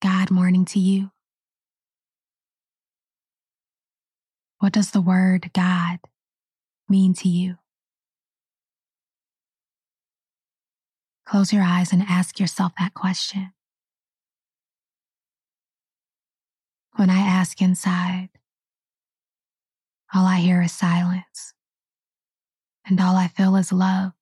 God morning to you. What does the word God mean to you? Close your eyes and ask yourself that question. When I ask inside, all I hear is silence, and all I feel is love.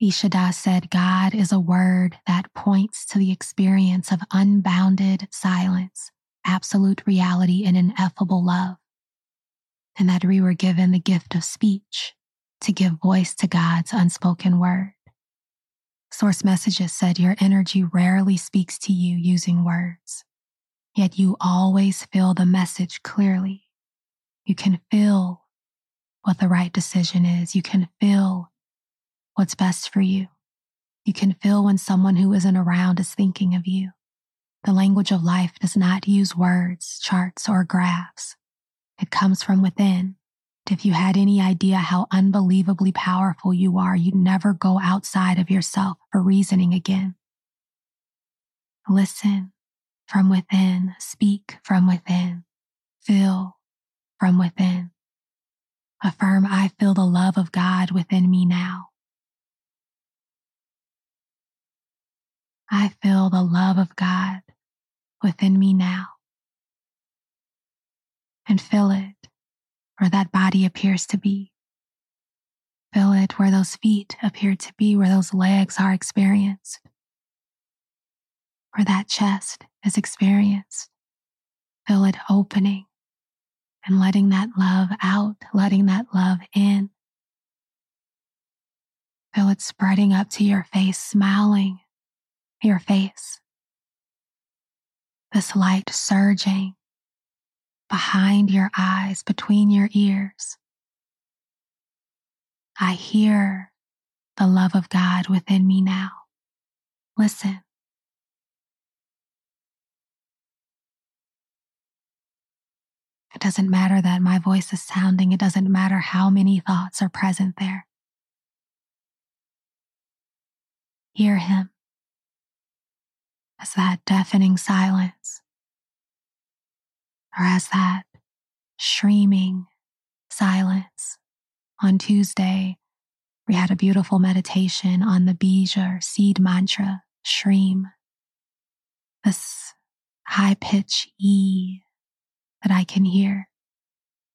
Isha Das said, God is a word that points to the experience of unbounded silence, absolute reality, and ineffable love, and that we were given the gift of speech to give voice to God's unspoken word. Source messages said your energy rarely speaks to you using words, yet you always feel the message clearly. You can feel what the right decision is. You can feel what's best for you. You can feel when someone who isn't around is thinking of you. The language of life does not use words, charts, or graphs. It comes from within. If you had any idea how unbelievably powerful you are, you'd never go outside of yourself for reasoning again. Listen from within, speak from within, feel from within. Affirm, I feel the love of God within me now. I feel the love of God within me now. And feel it where that body appears to be. Feel it where those feet appear to be, where those legs are experienced, where that chest is experienced. Feel it opening and letting that love out, letting that love in. Feel it spreading up to your face, smiling your face. This light surging behind your eyes, between your ears. I hear the love of God within me now. Listen. It doesn't matter that my voice is sounding. It doesn't matter how many thoughts are present there. Hear Him as that deafening silence, or as that streaming silence. On Tuesday, we had a beautiful meditation on the Bij or seed mantra, Shreem. This high-pitch E that I can hear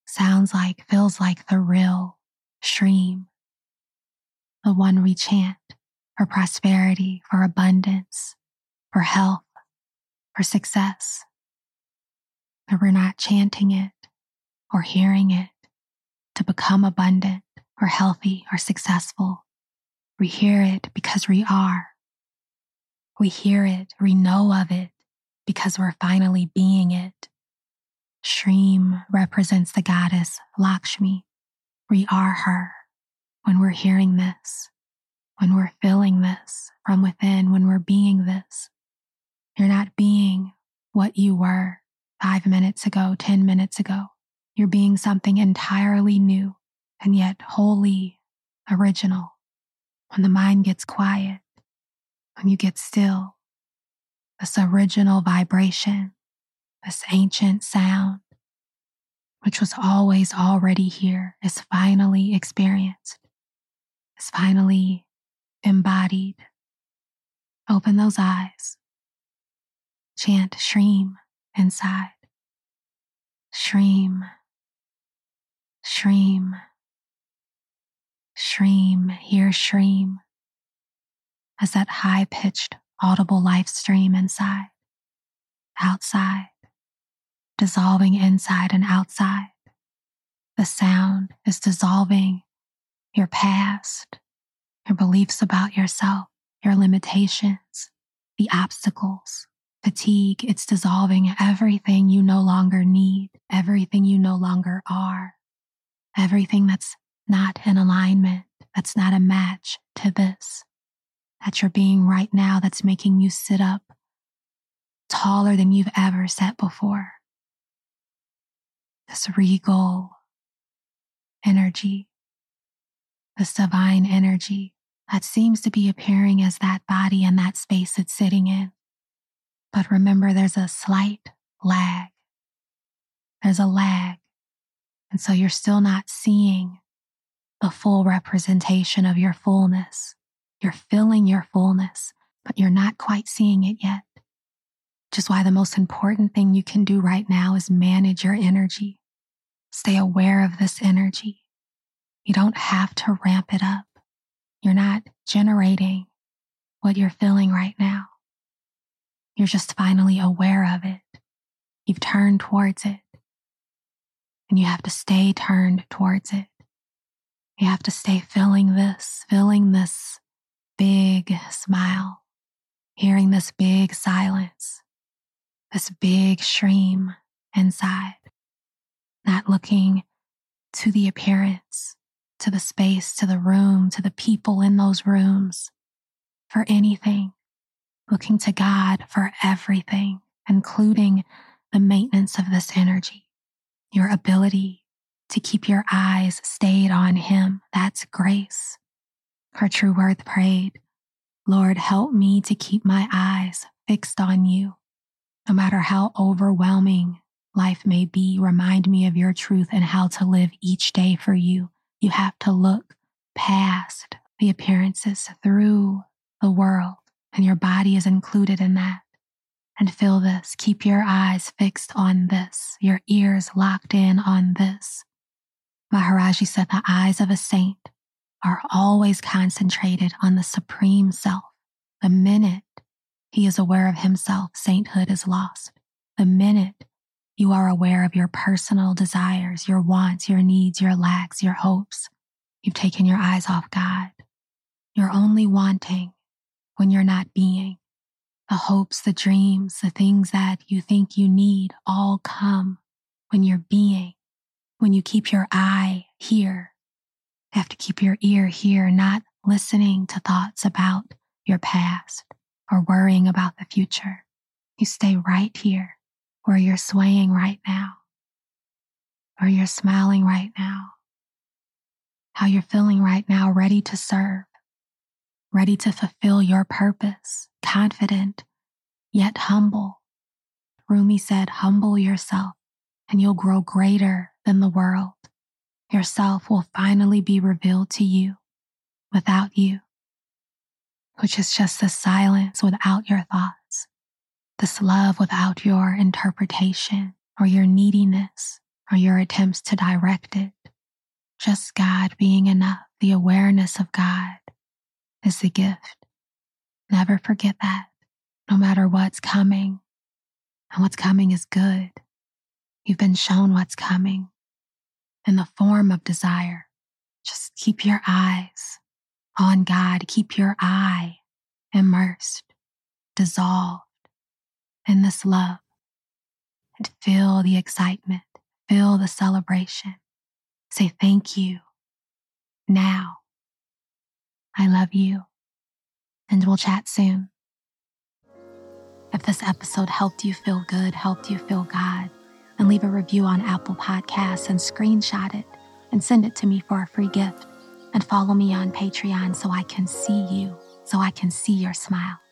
sounds like, feels like the real Shreem, the one we chant for prosperity, for abundance, for health, for success. But we're not chanting it or hearing it to become abundant or healthy or successful. We hear it because we are. We hear it, we know of it, because we're finally being it. Shreem represents the goddess Lakshmi. We are her when we're hearing this, when we're feeling this from within, when we're being this. You're not being what you were 5 minutes ago, 10 minutes ago. You're being something entirely new and yet wholly original. When the mind gets quiet, when you get still, this original vibration, this ancient sound, which was always already here, is finally experienced, is finally embodied. Open those eyes. Chant Shreem inside. Shreem, Shreem, Shreem. Hear Shreem as that high-pitched audible life stream inside, outside, dissolving inside and outside. The sound is dissolving your past, your beliefs about yourself, your limitations, the obstacles, fatigue. It's dissolving everything you no longer need, everything you no longer are, everything that's not in alignment, that's not a match to this, that you're being right now, that's making you sit up taller than you've ever sat before. This regal energy, this divine energy that seems to be appearing as that body and that space it's sitting in. But remember, there's a slight lag. There's a lag. And so you're still not seeing the full representation of your fullness. You're feeling your fullness, but you're not quite seeing it yet. Which is why the most important thing you can do right now is manage your energy. Stay aware of this energy. You don't have to ramp it up. You're not generating what you're feeling right now. You're just finally aware of it. You've turned towards it. And you have to stay turned towards it. You have to stay feeling this big smile, hearing this big silence, this big stream inside, not looking to the appearance, to the space, to the room, to the people in those rooms for anything, looking to God for everything, including the maintenance of this energy, your ability to keep your eyes stayed on Him. That's grace. Her true worth prayed, Lord, help me to keep my eyes fixed on You. No matter how overwhelming life may be, remind me of Your truth and how to live each day for You. You have to look past the appearances, through the world, and your body is included in that. And feel this. Keep your eyes fixed on this, your ears locked in on this. Maharaji said the eyes of a saint are always concentrated on the Supreme Self. The minute he is aware of himself, sainthood is lost. The minute you are aware of your personal desires, your wants, your needs, your lacks, your hopes, you've taken your eyes off God. You're only wanting when you're not being. The hopes, the dreams, the things that you think you need all come when you're being, when you keep your eye here. You have to keep your ear here, not listening to thoughts about your past or worrying about the future. You stay right here where you're swaying right now, where you're smiling right now, how you're feeling right now, ready to serve, ready to fulfill your purpose, confident, yet humble. Rumi said, humble yourself and you'll grow greater than the world. Yourself will finally be revealed to you without you, which is just the silence without your thoughts, this love without your interpretation or your neediness or your attempts to direct it. Just God being enough, the awareness of God is the gift. Never forget that, no matter what's coming. And what's coming is good. You've been shown what's coming in the form of desire. Just keep your eyes on God. Keep your eye immersed, dissolved in this love. And feel the excitement. Feel the celebration. Say thank you. Now. I love you, and we'll chat soon. If this episode helped you feel good, helped you feel God, then leave a review on Apple Podcasts and screenshot it and send it to me for a free gift. And follow me on Patreon so I can see you, so I can see your smile.